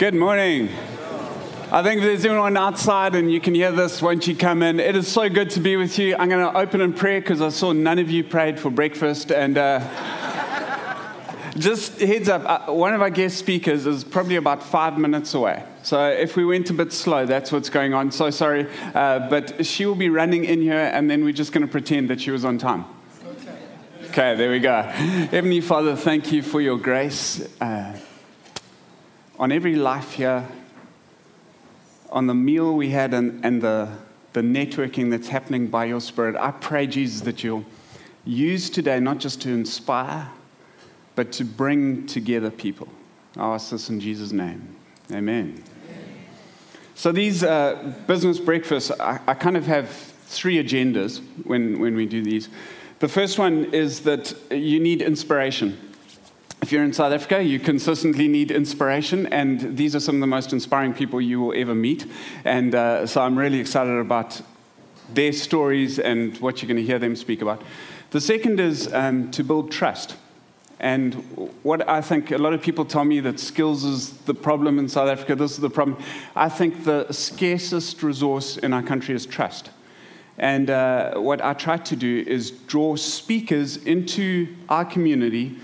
Good morning. I think if there's anyone outside and you can hear this, won't you come in? It is so good to be with you. I'm going to open in prayer because I saw none of you prayed for breakfast. And just heads up, one of our guest speakers is probably about 5 minutes away. So if we went a bit slow, that's what's going on. So sorry. But she will be running in here, and then we're just going to pretend that she was on time. Okay, there we go. Heavenly Father, thank you for your grace. On every life here, on the meal we had and the networking that's happening by your Spirit, I pray, Jesus, that you'll use today not just to inspire, but to bring together people. I ask this in Jesus' name. Amen. So these business breakfasts, I kind of have three agendas when we do these. The first one is that you need inspiration. If you're in South Africa, you consistently need inspiration, and these are some of the most inspiring people you will ever meet. And so I'm really excited about their stories and what you're going to hear them speak about. The second is to build trust. And what I think a lot of people tell me that skills is the problem in South Africa, this is the problem. I think the scarcest resource in our country is trust. And what I try to do is draw speakers into our community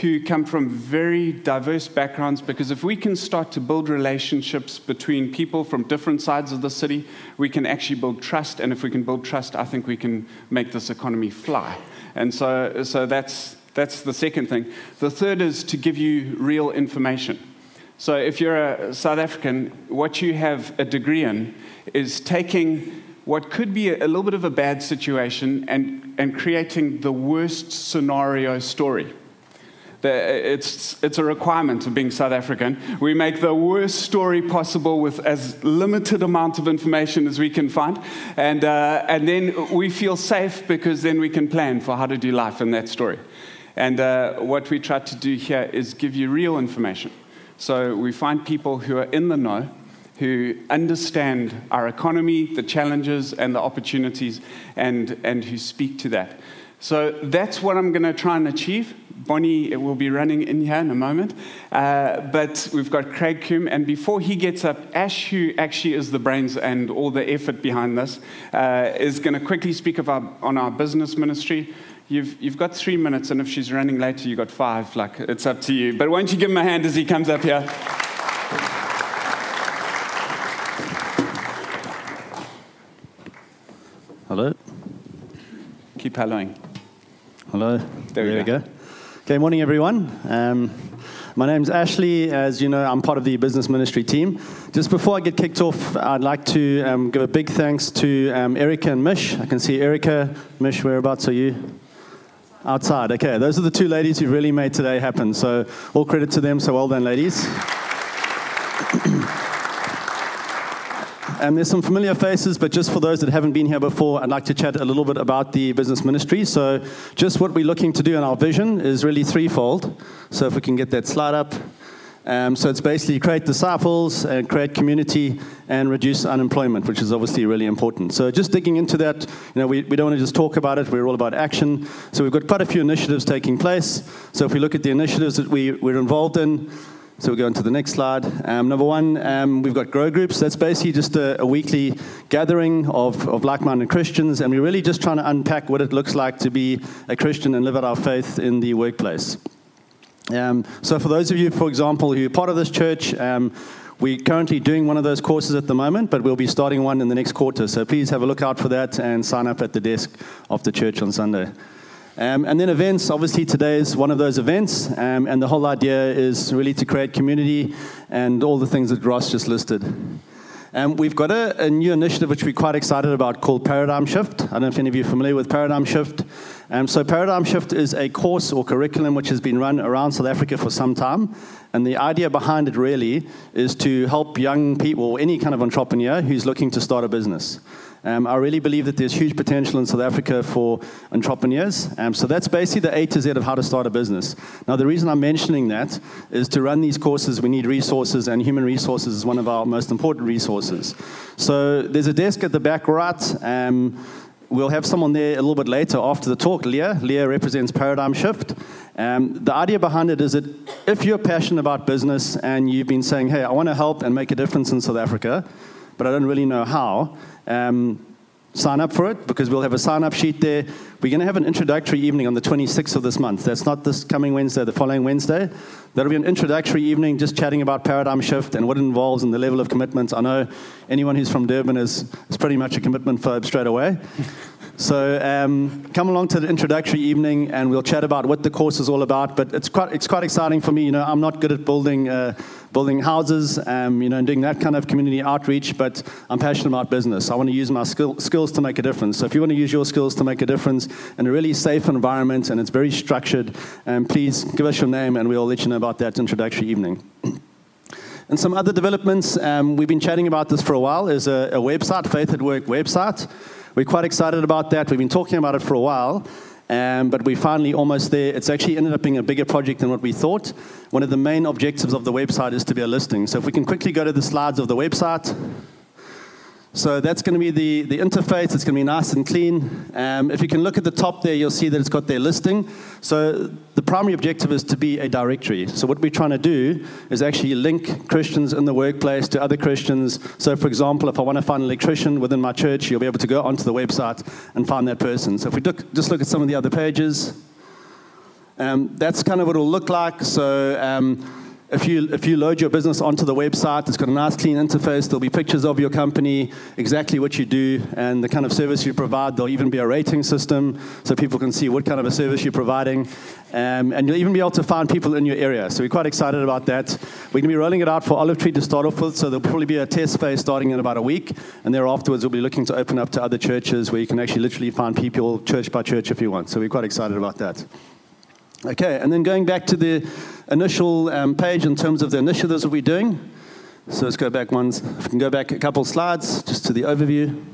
who come from very diverse backgrounds, because if we can start to build relationships between people from different sides of the city, we can actually build trust, and if we can build trust, I think we can make this economy fly. And so that's the second thing. The third is to give you real information. So if you're a South African, what you have a degree in is taking what could be a little bit of a bad situation and creating the worst scenario story. It's a requirement of being South African. We make the worst story possible with as limited amount of information as we can find, and then we feel safe because then we can plan for how to do life in that story. And what we try to do here is give you real information. So we find people who are in the know, who understand our economy, the challenges and the opportunities, and who speak to that. So that's what I'm going to try and achieve. Bonnie will be running in here in a moment, but we've got Craig Coombe, and before he gets up, Ash, who actually is the brains and all the effort behind this, is going to quickly speak on our business ministry. You've got 3 minutes, and if she's running later, you've got five. Like, it's up to you. But won't you give him a hand as he comes up here? Hello. Keep helloing. Hello. There we go. Okay, morning everyone. My name's Ashley. As you know, I'm part of the business ministry team. Just before I get kicked off, I'd like to give a big thanks to Erica and Mish. I can see Erica. Mish, whereabouts are you? Outside. Okay, those are the two ladies who really made today happen. So all credit to them. So well done, ladies. There's some familiar faces, but just for those that haven't been here before, I'd like to chat a little bit about the business ministry. So just what we're looking to do in our vision is really threefold. So if we can get that slide up. So it's basically create disciples, create community, and reduce unemployment, which is obviously really important. So just digging into that, we don't want to just talk about it. We're all about action. So we've got quite a few initiatives taking place. So if we look at the initiatives that we're involved in, so we'll go on to the next slide. Number one, we've got grow groups. That's basically just a weekly gathering of like-minded Christians, and we're really just trying to unpack what it looks like to be a Christian and live out our faith in the workplace. So for those of you, for example, who are part of this church, we're currently doing one of those courses at the moment, but we'll be starting one in the next quarter. So please have a look out for that and sign up at the desk of the church on Sunday. And then events, obviously today is one of those events, and the whole idea is really to create community and all the things that Ross just listed. We've got a new initiative which we're quite excited about called Paradigm Shift. I don't know if any of you are familiar with Paradigm Shift. So Paradigm Shift is a course or curriculum which has been run around South Africa for some time, and the idea behind it really is to help young people, or any kind of entrepreneur who's looking to start a business. I really believe that there's huge potential in South Africa for entrepreneurs. So that's basically the A to Z of how to start a business. Now, the reason I'm mentioning that is to run these courses, we need resources, and human resources is one of our most important resources. So there's a desk at the back right. We'll have someone there a little bit later after the talk, Leah. Leah represents Paradigm Shift. The idea behind it is that if you're passionate about business and you've been saying, hey, I want to help and make a difference in South Africa, but I don't really know how, sign up for it, because we'll have a sign-up sheet there. We're going to have an introductory evening on the 26th of this month. That's not this coming Wednesday, the following Wednesday. That'll be an introductory evening just chatting about Paradigm Shift and what it involves and the level of commitments. I know anyone who's from Durban is pretty much a commitment phobe straight away. So come along to the introductory evening and we'll chat about what the course is all about. But it's quite exciting for me. You know, I'm not good at building houses, and doing that kind of community outreach, but I'm passionate about business. I want to use my skills to make a difference. So if you want to use your skills to make a difference in a really safe environment and it's very structured, please give us your name and we'll let you know about that introductory evening. And some other developments, we've been chatting about this for a while, is a website, Faith at Work website. We're quite excited about that. We've been talking about it for a while, but we're finally almost there. It's actually ended up being a bigger project than what we thought. One of the main objectives of the website is to be a listing. So if we can quickly go to the slides of the website. So that's going to be the interface. It's going to be nice and clean. If you can look at the top there, you'll see that it's got their listing. So the primary objective is to be a directory. So what we're trying to do is actually link Christians in the workplace to other Christians. So for example, if I want to find an electrician within my church, you'll be able to go onto the website and find that person. So if we just look at some of the other pages, that's kind of what it'll look like. So if you load your business onto the website, it's got a nice clean interface. There'll be pictures of your company, exactly what you do, and the kind of service you provide. There'll even be a rating system so people can see what kind of a service you're providing. And you'll even be able to find people in your area. So we're quite excited about that. We're going to be rolling it out for Olive Tree to start off with, so there'll probably be a test phase starting in about a week. And thereafterwards, we'll be looking to open up to other churches where you can actually literally find people church by church if you want. So we're quite excited about that. Okay, and then going back to the initial page in terms of the initiatives that we're doing. So let's go back if we can go back a couple slides just to the overview.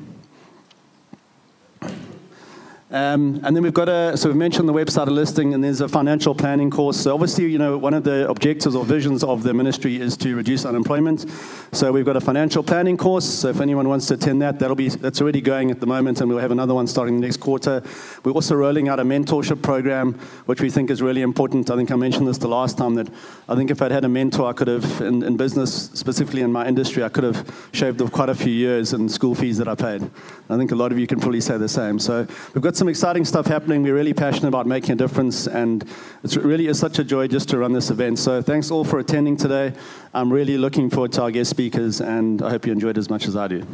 And then we've got so we've mentioned the website listing, and there's a financial planning course. So obviously, one of the objectives or visions of the ministry is to reduce unemployment. So we've got a financial planning course. So if anyone wants to attend that, that's already going at the moment, and we'll have another one starting the next quarter. We're also rolling out a mentorship program, which we think is really important. I think I mentioned this the last time, that I think if I'd had a mentor, I could have, in business, specifically in my industry, I could have shaved off quite a few years in school fees that I paid. I think a lot of you can probably say the same. So we've got some exciting stuff happening. We're really passionate about making a difference, and it really is such a joy just to run this event. So thanks all for attending today. I'm really looking forward to our guest speakers, and I hope you enjoyed as much as I do.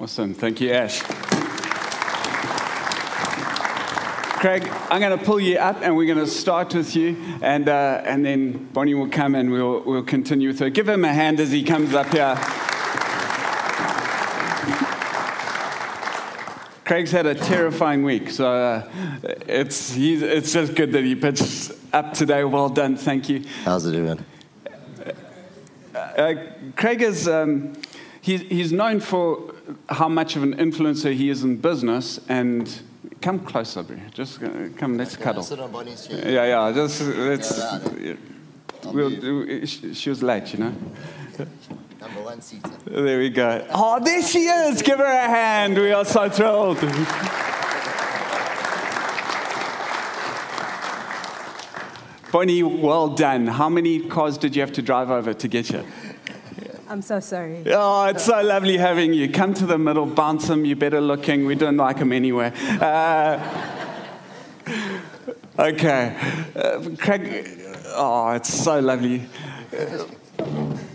Awesome. Thank you, Ash. Craig, I'm going to pull you up, and we're going to start with you, and then Bonnie will come, and we'll continue with her. Give him a hand as he comes up here. Craig's had a terrifying week, so it's just good that he pitched up today. Well done, thank you. How's it doing? Craig is he's known for how much of an influencer he is in business. And come closer, bro. Just come, let's cuddle. Sit on Bonnie's chair. Yeah. Just let's. She was late, Number one seater. There we go. Oh, there she is. Give her a hand. We are so thrilled. Bonnie, well done. How many cars did you have to drive over to get you? I'm so sorry. Oh, it's so lovely having you. Come to the middle, bounce them. You're better looking. We don't like them anyway. Okay. Craig, it's so lovely.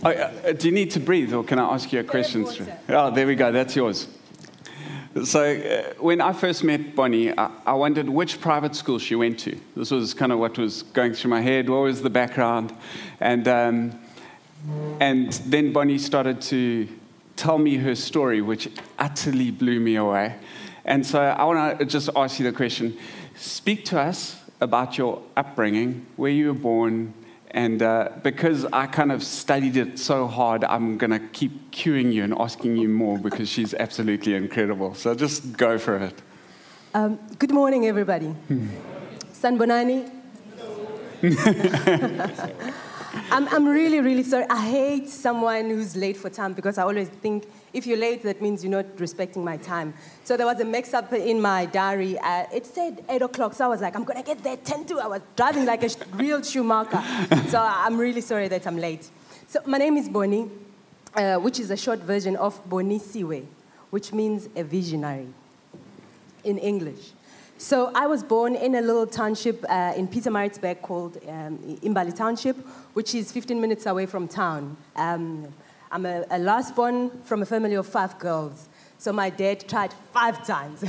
Do you need to breathe, or can I ask you a question? Oh, there we go. That's yours. So when I first met Bonnie, I wondered which private school she went to. This was kind of what was going through my head. What was the background? And then Bonnie started to tell me her story, which utterly blew me away. And so I want to just ask you the question. Speak to us about your upbringing, where you were born. And because I kind of studied it so hard, I'm going to keep cueing you and asking you more, because she's absolutely incredible. So just go for it. Good morning, everybody. Sanbonani. I'm really, really sorry. I hate someone who's late for time because I always think if you're late, that means you're not respecting my time. So there was a mix-up in my diary. It said 8 o'clock, so I was like, I'm going to get there 10 to. I was driving like a real Schumacher. So I'm really sorry that I'm late. So my name is Boni, which is a short version of Bonisiwe, which means a visionary in English. So I was born in a little township in Pietermaritzburg called Imbali Township, which is 15 minutes away from town. I'm a last born from a family of 5 girls. So my dad tried 5 times.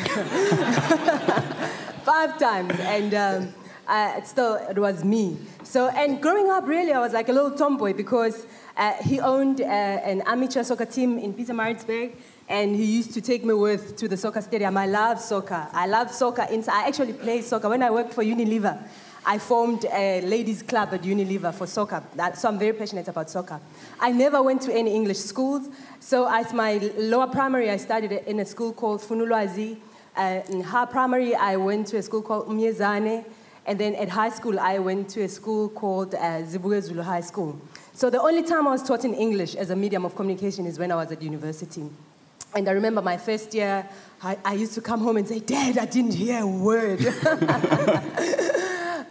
5 times. And it was me. So, and growing up, really, I was like a little tomboy because he owned an amateur soccer team in Pietermaritzburg. And he used to take me with to the soccer stadium. I love soccer. I love soccer. I actually play soccer. When I worked for Unilever, I formed a ladies' club at Unilever for soccer. So I'm very passionate about soccer. I never went to any English schools. So as my lower primary, I studied in a school called Funuluazi. In high primary, I went to a school called Umyezane. And then at high school, I went to a school called Zibuyezulu High School. So the only time I was taught in English as a medium of communication is when I was at university. And I remember my first year, I used to come home and say, Dad, I didn't hear a word.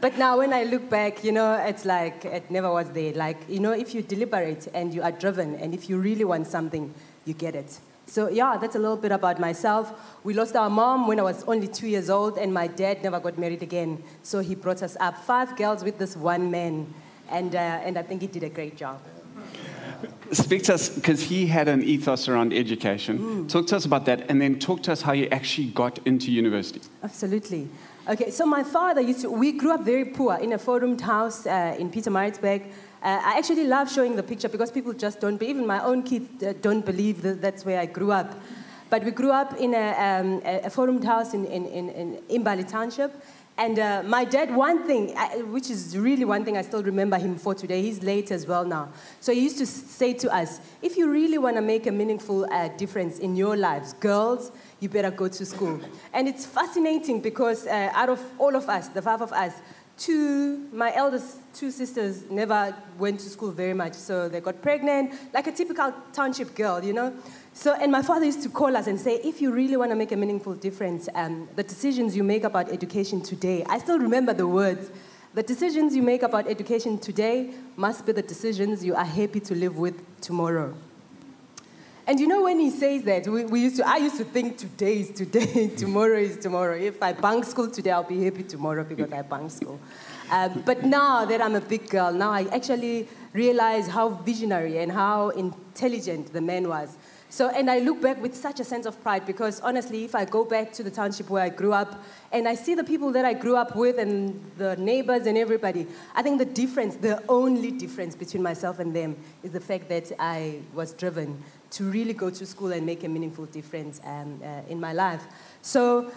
But now when I look back, you know, it's like it never was there. Like, you know, if you deliberate and you are driven and if you really want something, you get it. So, yeah, that's a little bit about myself. We lost our mom when I was only 2 years old, and my dad never got married again. So he brought us up 5 girls with this one man. And I think he did a great job. Speak to us, because he had an ethos around education. Talk to us about that, and then talk to us how you actually got into university. Absolutely. Okay, so my father we grew up very poor in a four-roomed house in Pietermaritzburg. I actually love showing the picture because people just don't, even my own kids don't believe that that's where I grew up. But we grew up in a four-roomed house in Imbali Township. And my dad, which is really one thing I still remember him for today, he's late as well now. So he used to say to us, if you really want to make a meaningful difference in your lives, girls, you better go to school. And it's fascinating because out of all of us, the 5 of us, my eldest 2 sisters never went to school very much. So they got pregnant, like a typical township girl, you know. So, and my father used to call us and say, if you really want to make a meaningful difference, the decisions you make about education today, I still remember the words, the decisions you make about education today must be the decisions you are happy to live with tomorrow. And you know, when he says that, I used to think today is today, tomorrow is tomorrow. If I bunk school today, I'll be happy tomorrow because I bunk school. But now that I'm a big girl, now I actually realize how visionary and how intelligent the man was. So, and I look back with such a sense of pride because honestly, if I go back to the township where I grew up and I see the people that I grew up with and the neighbors and everybody, I think the difference, the only difference between myself and them is the fact that I was driven to really go to school and make a meaningful difference in my life. So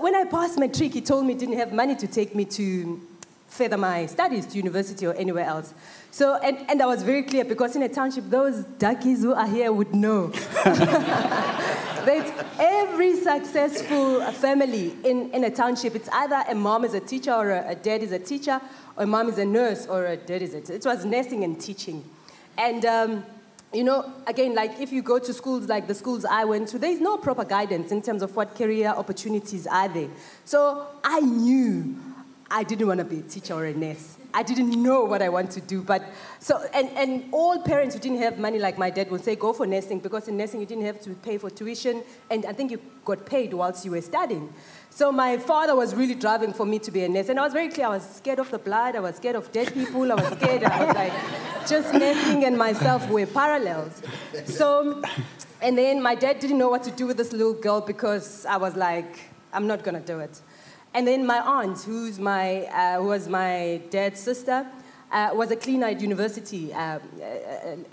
when I passed matric, he told me he didn't have money to take me to further my studies to university or anywhere else. So, and I was very clear because in a township, those duckies who are here would know that every successful family in a township, it's either a mom is a teacher or a dad is a teacher, or a mom is a nurse or a dad is a teacher. It was nursing and teaching. And you know, again, like if you go to schools like the schools I went to, there's no proper guidance in terms of what career opportunities are there. So I knew I didn't want to be a teacher or a nurse. I didn't know what I want to do. And all parents who didn't have money, like my dad, would say, go for nursing, because in nursing you didn't have to pay for tuition, and I think you got paid whilst you were studying. So my father was really driving for me to be a nurse, and I was very clear. I was scared of the blood. I was scared of dead people. I was scared. I was like, just nursing and myself were parallels. So, and then my dad didn't know what to do with this little girl because I was like, I'm not going to do it. And then my aunt, who was my dad's sister, was a cleaner at university, a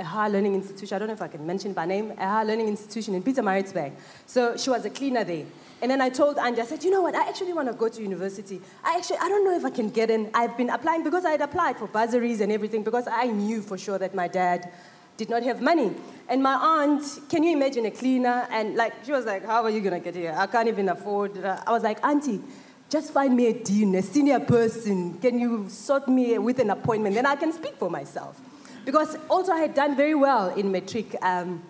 higher learning institution. I don't know if I can mention by name, a higher learning institution in Pietermaritzburg. So she was a cleaner there. And then I told Andy, I said, you know what, I actually want to go to university. I don't know if I can get in. I've been applying because I had applied for bursaries and everything because I knew for sure that my dad did not have money. And my aunt, can you imagine a cleaner? And like, she was like, how are you going to get here? I can't even afford. I was like, Auntie, just find me a dean, a senior person. Can you sort me with an appointment? Then I can speak for myself. Because also I had done very well in matric. And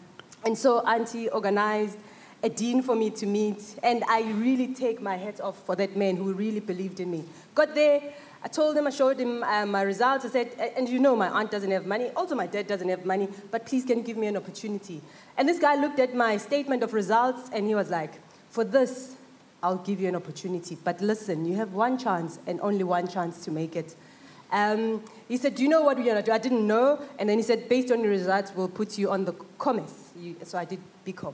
so Auntie organized a dean for me to meet. And I really take my hat off for that man who really believed in me. Got there, I told him, I showed him my results. I said, and you know my aunt doesn't have money. Also my dad doesn't have money. But please can you give me an opportunity? And this guy looked at my statement of results and he was like, for this, I'll give you an opportunity. But listen, you have one chance and only one chance to make it. He said, do you know what we're going to do? I didn't know. And then he said, based on your results, we'll put you on the commerce. So I did BCom,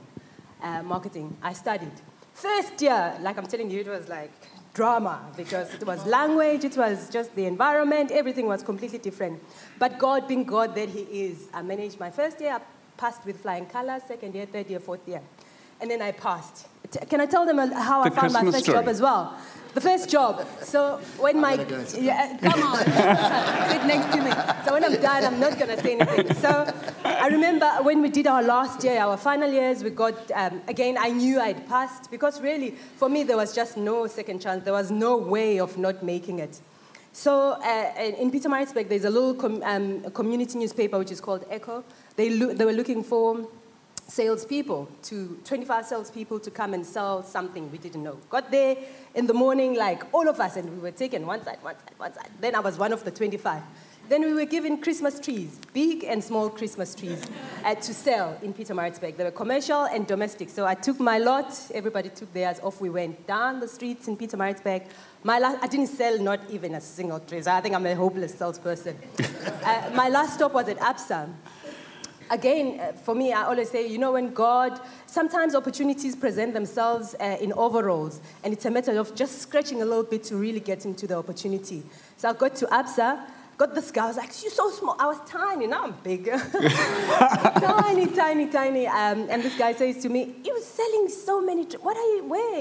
marketing. I studied. First year, like I'm telling you, it was like drama because it was language, it was just the environment, everything was completely different. But God being God that he is, I managed my first year, I passed with flying colors, second year, third year, fourth year. And then I passed. Can I tell them how I found my first job as well? The first job. So when come on, sit next to me. So when I'm done, I'm not going to say anything. So I remember when we did our last year, our final years, we got, again, I knew I'd passed because really, for me, there was just no second chance. There was no way of not making it. So in Pietermaritzburg, there's a little community newspaper which is called Echo. They were looking for salespeople, 25 salespeople to come and sell something we didn't know. Got there in the morning, like all of us, and we were taken one side. Then I was one of the 25. Then we were given Christmas trees, big and small Christmas trees, to sell in Pietermaritzburg. They were commercial and domestic. So I took my lot, everybody took theirs, off we went down the streets in Pietermaritzburg. I didn't sell not even a single tree, so I think I'm a hopeless salesperson. My last stop was at Absa. Again, for me, I always say, you know, when God, sometimes opportunities present themselves in overalls, and it's a matter of just scratching a little bit to really get into the opportunity. So I got to Absa, got this guy, I was like, she's so small. I was tiny, now I'm big. tiny. And this guy says to me, you're selling so many trees. Where are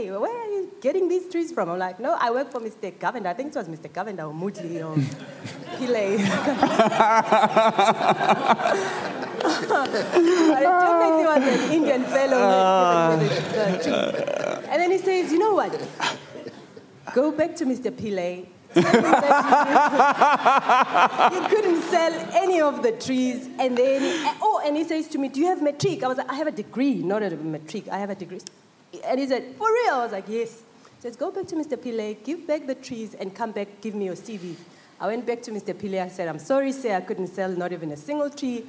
you getting these trees from? I'm like, no, I work for Mr. Govender. I think it was Mr. Govender or Moodley or Pillay. But I don't think he was an Indian fellow. And then he says, you know what? Go back to Mr. Pillay. He couldn't sell any of the trees. And then, and he says to me, do you have matric? I was like, I have a degree, not a matric. I have a degree. And he said, for real? I was like, yes. He says, go back to Mr. Pillay, give back the trees, and come back, give me your CV. I went back to Mr. Pillay. I said, I'm sorry, sir, I couldn't sell not even a single tree.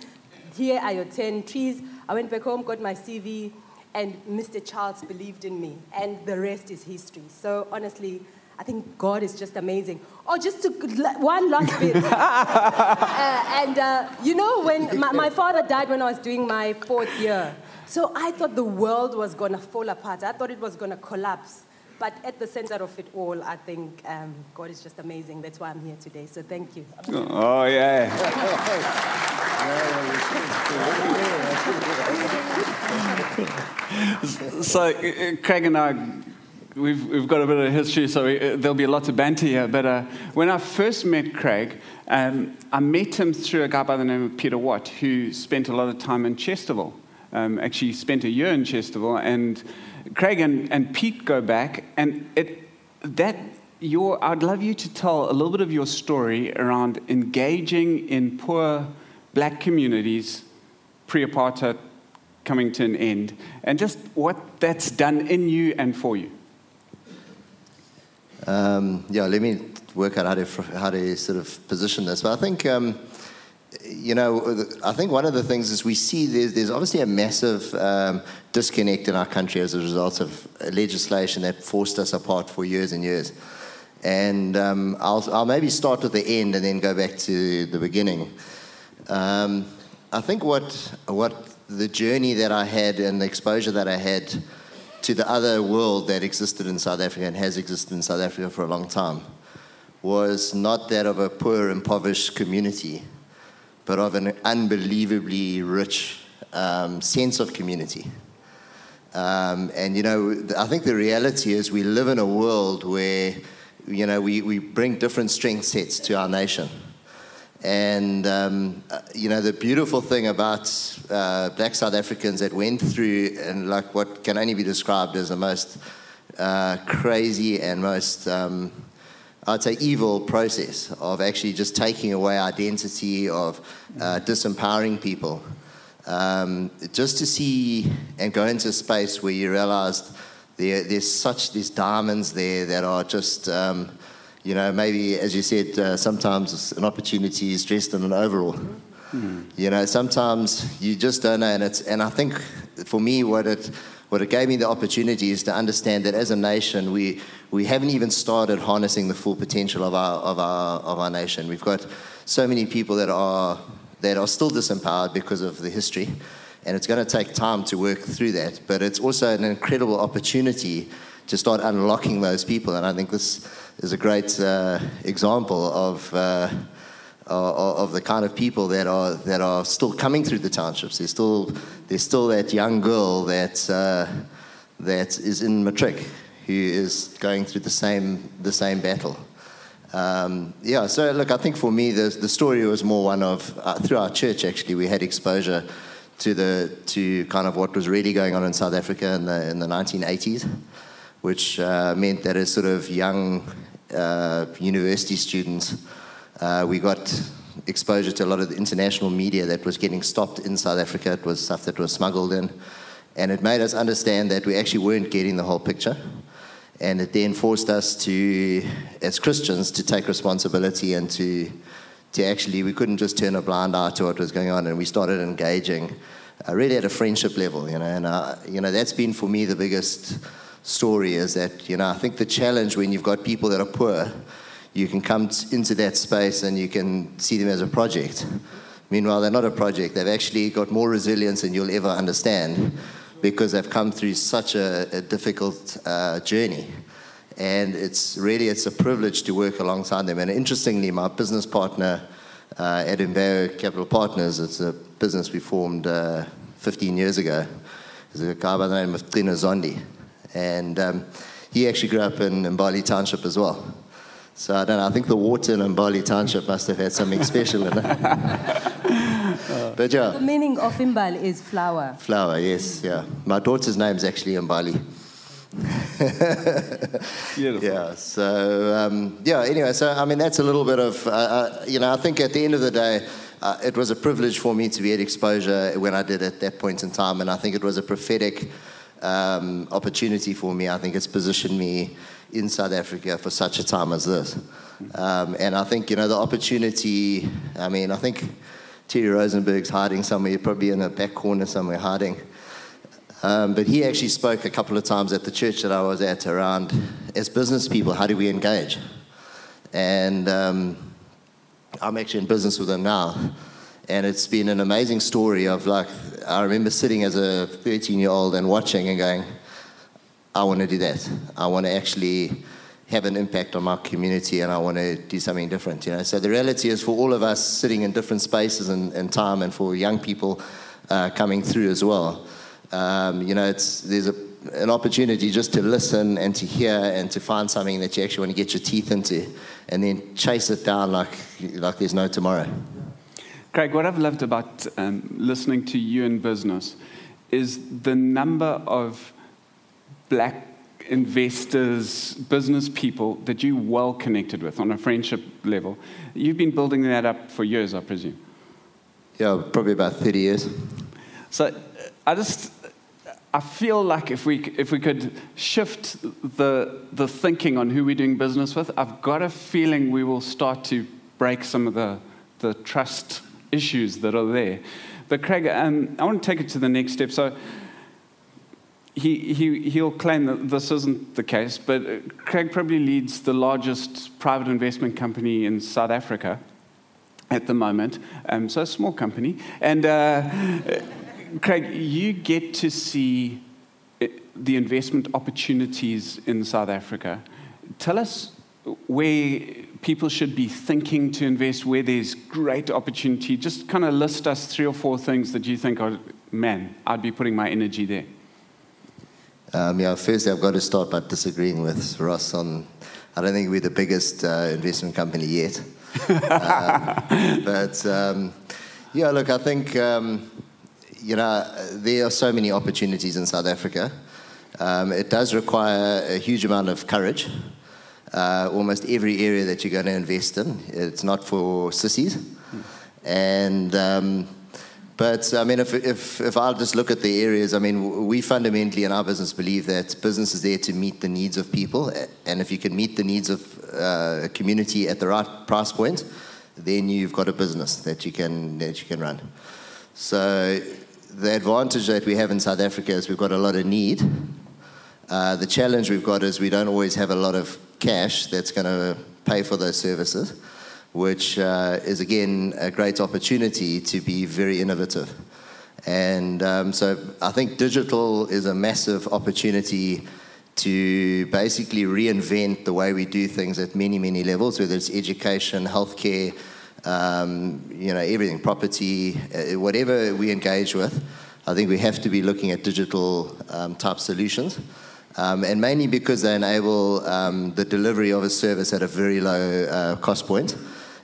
Here are your 10 trees. I went back home, got my CV, and Mr. Charles believed in me, and the rest is history. So honestly, I think God is just amazing. Oh, just to, one last bit. You know, when my father died when I was doing my fourth year, so I thought the world was going to fall apart. I thought it was going to collapse. But at the center of it all, I think God is just amazing. That's why I'm here today. So thank you. Oh, yeah. So Craig and I, we've got a bit of history, so there'll be a lot of banter here. But when I first met Craig, I met him through a guy by the name of Peter Watt, who spent a lot of time in Chesterville. Actually spent a year in Chesterville, and Craig and Pete go back, and I'd love you to tell a little bit of your story around engaging in poor black communities pre-apartheid coming to an end, and just what that's done in you and for you. Let me work out how to sort of position this, but I think. You know, I think one of the things is we see there's obviously a massive disconnect in our country as a result of legislation that forced us apart for years and years. And I'll maybe start with the end and then go back to the beginning. I think what the journey that I had and the exposure that I had to the other world that existed in South Africa and has existed in South Africa for a long time was not that of a poor, impoverished community, but of an unbelievably rich sense of community. And, you know, I think the reality is we live in a world where, you know, we bring different strength sets to our nation. And, you know, the beautiful thing about black South Africans that went through, and like what can only be described as the most crazy and most, I'd say, evil process of actually just taking away identity, of disempowering people. Just to see and go into a space where you realized there's such these diamonds there that are just, you know, maybe, as you said, sometimes an opportunity is dressed in an overall. Mm. You know, sometimes you just don't know. And I think for me, what it gave me the opportunity is to understand that as a nation, we haven't even started harnessing the full potential of our nation. We've got so many people that are still disempowered because of the history, and it's going to take time to work through that. But it's also an incredible opportunity to start unlocking those people, and I think this is a great example of the kind of people that are still coming through the townships. There's still that young girl that is in matric who is going through the same battle. So look, I think for me the story was more one of through our church. Actually, we had exposure to kind of what was really going on in South Africa in the 1980s, which meant that as sort of young university students. We got exposure to a lot of the international media that was getting stopped in South Africa. It was stuff that was smuggled in. And it made us understand that we actually weren't getting the whole picture. And it then forced us to, as Christians, to take responsibility and to actually, we couldn't just turn a blind eye to what was going on. And we started engaging really at a friendship level, you know. And, that's been for me the biggest story is that, you know, I think the challenge when you've got people that are poor, you can come into that space and you can see them as a project. Meanwhile, they're not a project. They've actually got more resilience than you'll ever understand because they've come through such a difficult journey. And it's a privilege to work alongside them. And interestingly, my business partner at Mbeo Capital Partners, it's a business we formed 15 years ago, is a guy by the name of Trina Zondi. And he actually grew up in Imbali Township as well. So I don't know, I think the water in Imbali Township must have had something special in it. But yeah. The meaning of Imbali is flower. Flower, yes, yeah. My daughter's name is actually Mbali. Beautiful. Yeah, so, anyway, so, I mean, that's a little bit of, I think at the end of the day, it was a privilege for me to be at exposure when I did at that point in time, and I think it was a prophetic opportunity for me. I think it's positioned me in South Africa for such a time as this. And I think, you know, the opportunity, I mean, I think Terry Rosenberg's hiding somewhere, probably in a back corner somewhere hiding. But he actually spoke a couple of times at the church that I was at around, as business people, how do we engage? And I'm actually in business with him now. And it's been an amazing story of, like, I remember sitting as a 13-year-old and watching and going, I want to do that. I want to actually have an impact on my community, and I want to do something different, you know. So the reality is for all of us sitting in different spaces and time, and for young people coming through as well, there's an opportunity just to listen and to hear and to find something that you actually want to get your teeth into and then chase it down like there's no tomorrow. Craig, what I've loved about listening to you in business is the number of black investors, business people that you well connected with on a friendship level. You've been building that up for years, I presume. Yeah, probably about 30 years. So I feel like if we could shift the thinking on who we're doing business with, I've got a feeling we will start to break some of the trust issues that are there. But Craig, I want to take it to the next step. So He'll claim that this isn't the case, but Craig probably leads the largest private investment company in South Africa at the moment, so a small company. And Craig, you get to see the investment opportunities in South Africa. Tell us where people should be thinking to invest, where there's great opportunity. Just kind of list us 3 or 4 things that you think, oh, man, I'd be putting my energy there. First I've got to start by disagreeing with Ross on, I don't think we're the biggest investment company yet. Look, I think, there are so many opportunities in South Africa. It does require a huge amount of courage. Almost every area that you're going to invest in, it's not for sissies. And but I mean, if I'll just look at the areas, I mean, we fundamentally in our business believe that business is there to meet the needs of people, and if you can meet the needs of a community at the right price point, then you've got a business that you can run. So the advantage that we have in South Africa is we've got a lot of need. The challenge we've got is we don't always have a lot of cash that's going to pay for those services, which is again a great opportunity to be very innovative. And so I think digital is a massive opportunity to basically reinvent the way we do things at many, many levels, whether it's education, healthcare, everything, property, whatever we engage with. I think we have to be looking at digital type solutions. And mainly because they enable the delivery of a service at a very low cost point.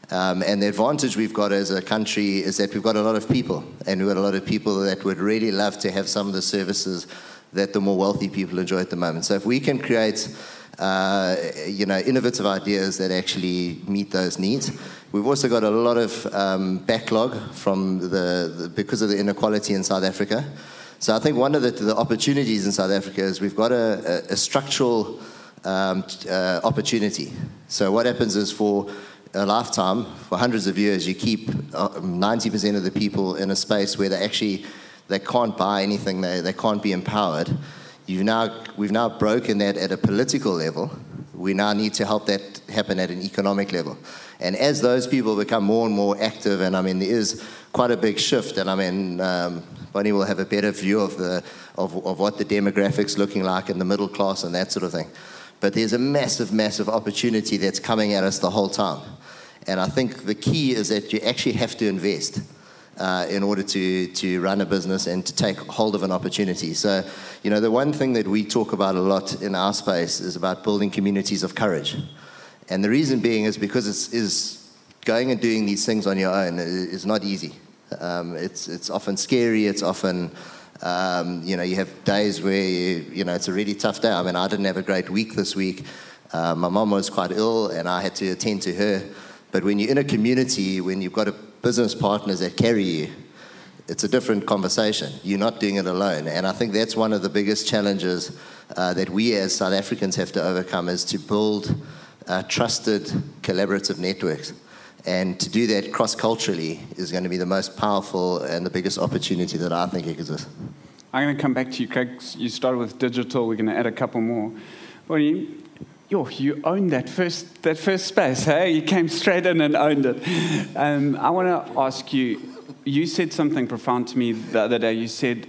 And the advantage we've got as a country is that we've got a lot of people, and we've got a lot of people that would really love to have some of the services that the more wealthy people enjoy at the moment. So if we can create innovative ideas that actually meet those needs. We've also got a lot of backlog from because of the inequality in South Africa. So I think one of the opportunities in South Africa is we've got a structural opportunity. So what happens is for a lifetime, for hundreds of years, you keep 90% of the people in a space where they can't buy anything, they can't be empowered. We've now broken that at a political level. We now need to help that happen at an economic level. And as those people become more and more active, and I mean, there is quite a big shift, and I mean, Bonnie will have a better view of what the demographics looking like in the middle class and that sort of thing. But there's a massive, massive opportunity that's coming at us the whole time. And I think the key is that you actually have to invest in order to run a business and to take hold of an opportunity. So, you know, the one thing that we talk about a lot in our space is about building communities of courage. And the reason being is because going and doing these things on your own is not easy. It's often scary. It's often, you have days where, it's a really tough day. I mean, I didn't have a great week this week. My mom was quite ill and I had to attend to her. But when you're in a community, when you've got a business partners that carry you, it's a different conversation. You're not doing it alone. And I think that's one of the biggest challenges that we as South Africans have to overcome is to build trusted collaborative networks. And to do that cross-culturally is going to be the most powerful and the biggest opportunity that I think exists. I'm going to come back to you, Craig. You started with digital. We're going to add a couple more. Well, you own that first space, hey? You came straight in and owned it. I want to ask you, you said something profound to me the other day. You said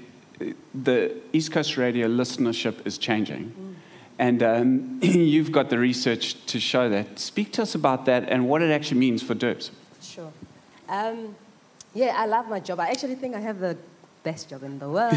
the East Coast Radio listenership is changing. And you've got the research to show that. Speak to us about that and what it actually means for DIRBS. Sure. I love my job. I actually think I have the best job in the world.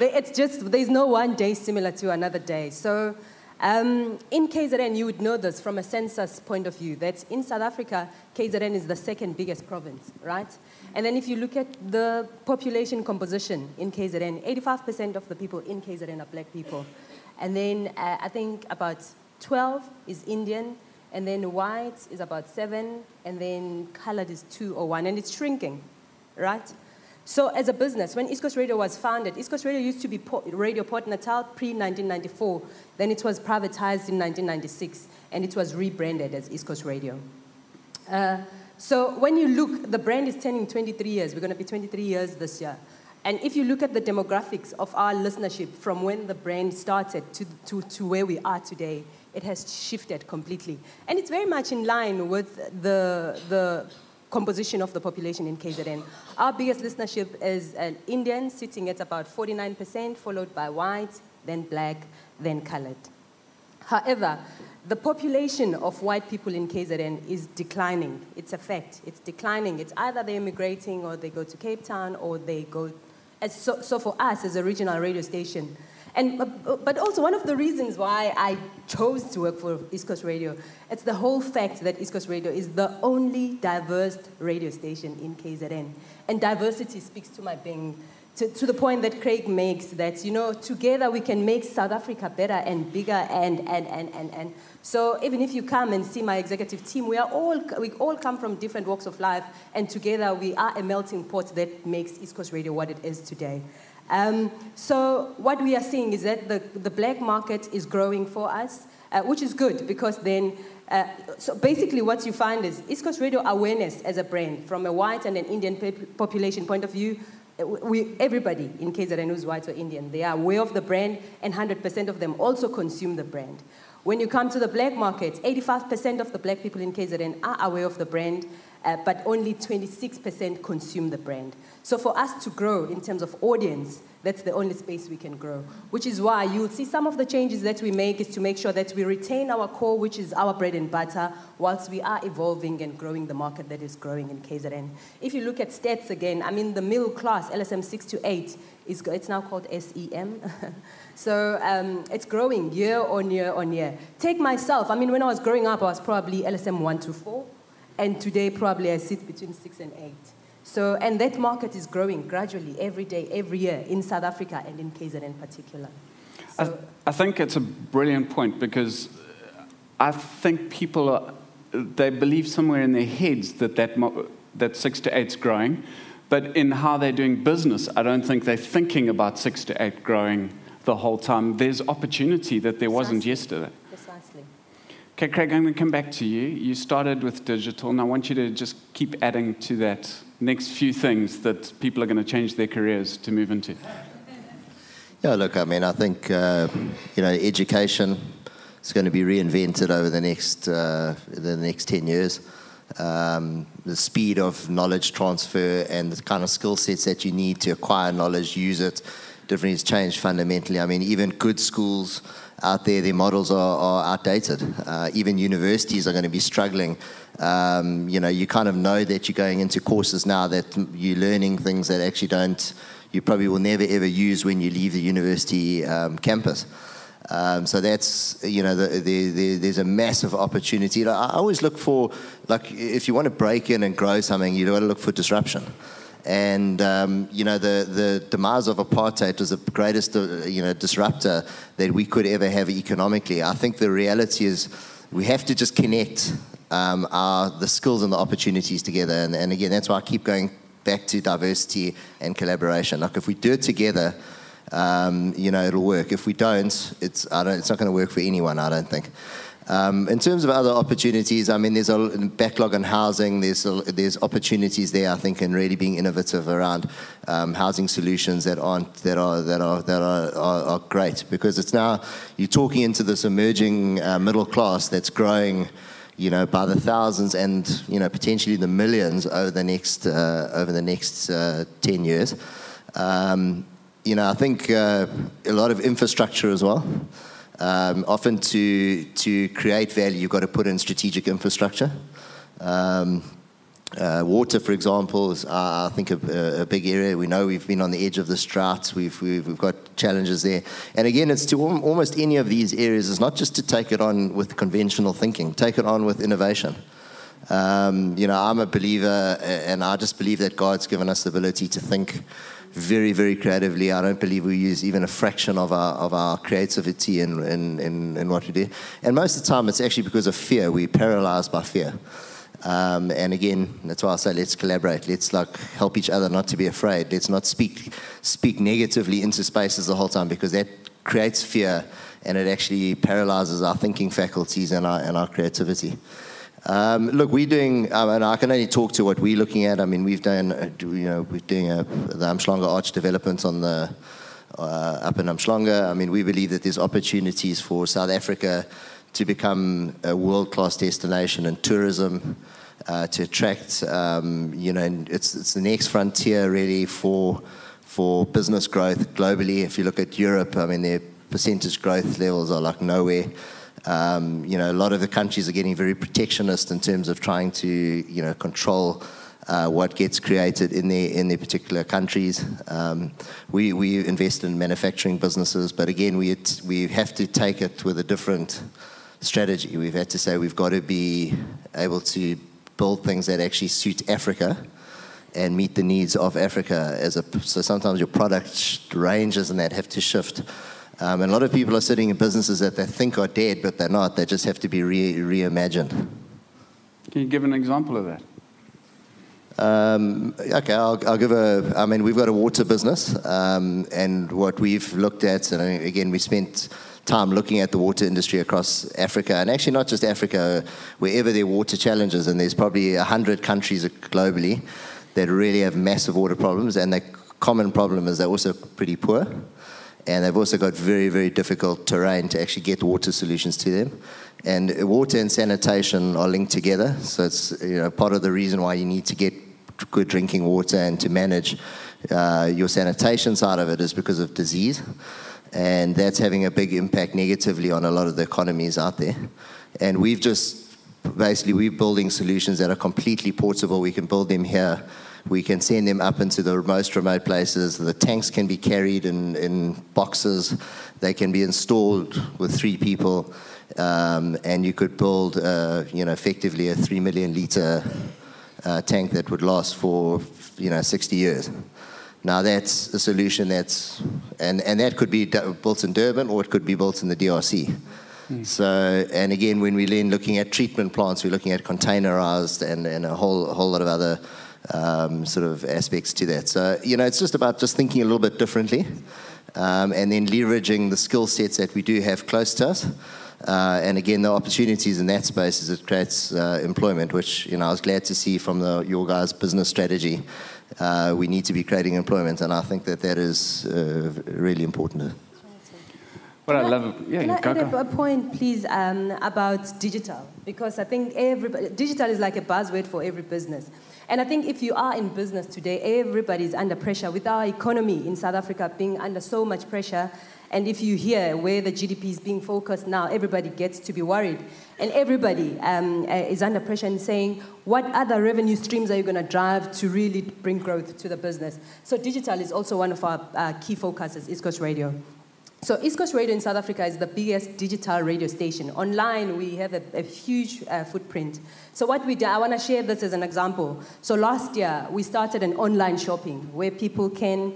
It's just, there's no one day similar to another day. So in KZN, you would know this from a census point of view, that in South Africa, KZN is the second biggest province, right? And then if you look at the population composition in KZN, 85% of the people in KZN are black people. And then I think about 12 is Indian, and then white is about 7, and then colored is 2 or 1, and it's shrinking, right? So as a business, when East Coast Radio was founded, East Coast Radio used to be Radio Port Natal pre-1994. Then it was privatized in 1996, and it was rebranded as East Coast Radio. So when you look, the brand is turning 23 years. We're going to be 23 years this year. And if you look at the demographics of our listenership from when the brand started to where we are today, it has shifted completely. And it's very much in line with the composition of the population in KZN. Our biggest listenership is an Indian, sitting at about 49%, followed by white, then black, then colored. However, the population of white people in KZN is declining. It's a fact. It's declining. It's either they're immigrating or they go to Cape Town or they go... So for us, as a regional radio station, But also one of the reasons why I chose to work for East Coast Radio, it's the whole fact that East Coast Radio is the only diverse radio station in KZN. And diversity speaks to my being, to the point that Craig makes that, you know, together we can make South Africa better and bigger and. So even if you come and see my executive team, we all come from different walks of life, and together we are a melting pot that makes East Coast Radio what it is today. So what we are seeing is that the black market is growing for us, which is good, because then, so basically what you find is East Coast Radio awareness as a brand, from a white and an Indian population point of view, everybody in KZN who's white or Indian, they are aware of the brand, and 100% of them also consume the brand. When you come to the black market, 85% of the black people in KZN are aware of the brand, but only 26% consume the brand. So for us to grow in terms of audience, that's the only space we can grow, which is why you'll see some of the changes that we make is to make sure that we retain our core, which is our bread and butter, whilst we are evolving and growing the market that is growing in KZN. If you look at stats again, I mean, the middle class, LSM 6 to 8, it's now called SEM. So it's growing year on year on year. Take myself, I mean, when I was growing up, I was probably LSM 1 to 4, and today probably I sit between 6 and 8. So, and that market is growing gradually every day, every year, in South Africa and in KZN in particular. So I think it's a brilliant point, because I think people, they believe somewhere in their heads that 6 to 8's growing, but in how they're doing business, I don't think they're thinking about 6 to 8 growing the whole time. There's opportunity that there wasn't yesterday. Precisely. Okay, Craig, I'm going to come back to you. You started with digital, and I want you to just keep adding to that next few things that people are going to change their careers to move into. Yeah, look, I mean, I think, education is going to be reinvented over the next 10 years. The speed of knowledge transfer and the kind of skill sets that you need to acquire knowledge, use it, differently has changed fundamentally. I mean, even good schools out there, their models are outdated. Even universities are going to be struggling. You kind of know that you're going into courses now that you're learning things that actually you probably will never ever use when you leave the university campus. So that's, there's a massive opportunity. I always look for, if you want to break in and grow something, you've got to look for disruption. And, the demise of apartheid was the greatest, disruptor that we could ever have economically. I think the reality is we have to just connect the skills and the opportunities together. And again, that's why I keep going back to diversity and collaboration. If we do it together, it'll work. If we don't, it's not going to work for anyone, I don't think. In terms of other opportunities, I mean, there's a backlog on housing. There's opportunities there, I think, in really being innovative around housing solutions that are great, because it's now you're talking into this emerging middle class that's growing, by the thousands and potentially the millions over the next 10 years. I think a lot of infrastructure as well. Often to create value, you've got to put in strategic infrastructure. Water, for example, is I think a big area. We know we've been on the edge of the drought. We've got challenges there. And again, it's to almost any of these areas. It's not just to take it on with conventional thinking. Take it on with innovation. I'm a believer, and I just believe that God's given us the ability to think very, very creatively. I don't believe we use even a fraction of our creativity in what we do. And most of the time, it's actually because of fear. We're paralyzed by fear. And again, that's why I say let's collaborate. Let's help each other not to be afraid. Let's not speak negatively into spaces the whole time, because that creates fear and it actually paralyzes our thinking faculties and our creativity. We're doing, and I can only talk to what we're looking at. I mean, we're doing the Umhlanga Arch developments on the up in Umhlanga. I mean, we believe that there's opportunities for South Africa to become a world-class destination in tourism, to attract. And it's the next frontier really for business growth globally. If you look at Europe, I mean, their percentage growth levels are nowhere. A lot of the countries are getting very protectionist in terms of trying to, control what gets created in their particular countries. We invest in manufacturing businesses, but again, we have to take it with a different strategy. We've had to say we've got to be able to build things that actually suit Africa and meet the needs of Africa. So sometimes your product ranges and that have to shift. And a lot of people are sitting in businesses that they think are dead, but they're not. They just have to be reimagined. Can you give an example of that? I'll give a... I mean, we've got a water business, and what we've looked at, and again, we spent time looking at the water industry across Africa, and actually not just Africa, wherever there are water challenges, and there's probably 100 countries globally that really have massive water problems, and the common problem is they're also pretty poor. And they've also got very, very difficult terrain to actually get water solutions to them. And water and sanitation are linked together. So it's part of the reason why you need to get good drinking water and to manage your sanitation side of it is because of disease. And that's having a big impact negatively on a lot of the economies out there. And we're building solutions that are completely portable. We can build them here. We can send them up into the most remote places. The tanks can be carried in boxes. They can be installed with 3 people. And you could build, effectively a 3 million litre tank that would last for, 60 years. Now that's a solution and that could be built in Durban or it could be built in the DRC. So, and again, when we're looking at treatment plants, we're looking at containerized and a whole lot of other sort of aspects to that. So, it's just about just thinking a little bit differently and then leveraging the skill sets that we do have close to us. And again, the opportunities in that space is it creates employment, which, I was glad to see from your guys' business strategy. We need to be creating employment, and I think that is really important. Can I add a point, please, about digital? Because I think digital is like a buzzword for every business. And I think if you are in business today, everybody's under pressure. With our economy in South Africa being under so much pressure, and if you hear where the GDP is being focused now, everybody gets to be worried. And everybody is under pressure and saying, what other revenue streams are you going to drive to really bring growth to the business? So digital is also one of our key focuses, East Coast Radio. So East Coast Radio in South Africa is the biggest digital radio station. Online, we have a huge footprint. So what we do, I want to share this as an example. So last year, we started an online shopping where people can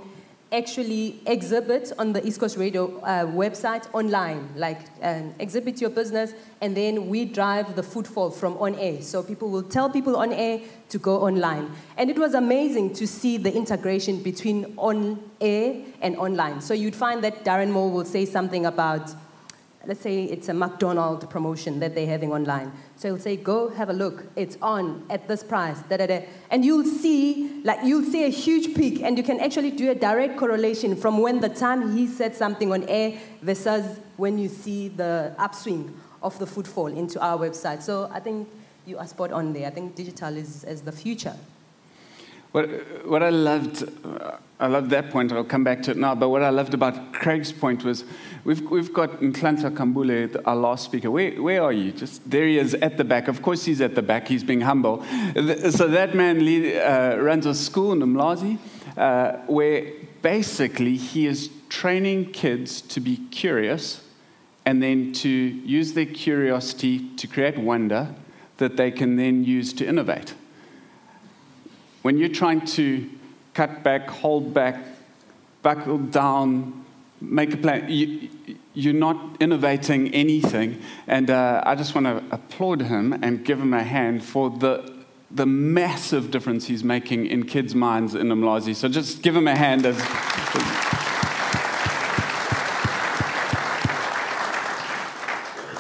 actually exhibit on the East Coast Radio website online, like exhibit your business, and then we drive the footfall from on air. So people will tell people on air to go online. And it was amazing to see the integration between on air and online. So you'd find that Darren Moore will say something about, let's say it's a McDonald's promotion that they're having online. So he'll say, go have a look. It's on at this price. Da, da, da. And you'll see a huge peak, and you can actually do a direct correlation from when the time he said something on air versus when you see the upswing of the footfall into our website. So I think you are spot on there. I think digital is the future. What I loved that point. I'll come back to it now. But what I loved about Craig's point was, we've got Nhlanhla Kambule, our last speaker. Where are you? Just there he is at the back. Of course he's at the back. He's being humble. So that man runs a school in Umlazi, where basically he is training kids to be curious, and then to use their curiosity to create wonder that they can then use to innovate. When you're trying to cut back, hold back, buckle down, make a plan, you're not innovating anything. And I just want to applaud him and give him a hand for the massive difference he's making in kids' minds in Umlazi. So just give him a hand.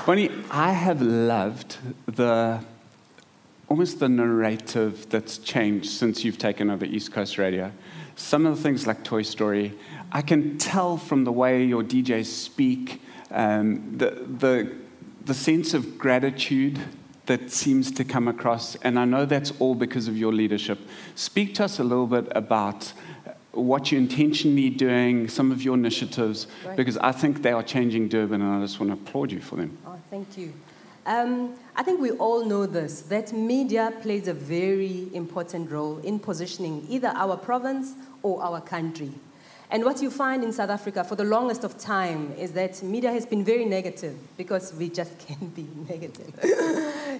Bonnie, I have loved almost the narrative that's changed since you've taken over East Coast Radio. Some of the things like Toy Story, I can tell from the way your DJs speak, the sense of gratitude that seems to come across, and I know that's all because of your leadership. Speak to us a little bit about what you're intentionally doing, some of your initiatives, right, because I think they are changing Durban, and I just want to applaud you for them. Oh, thank you. I think we all know this, that media plays a very important role in positioning either our province or our country. And what you find in South Africa for the longest of time is that media has been very negative, because we just can be negative.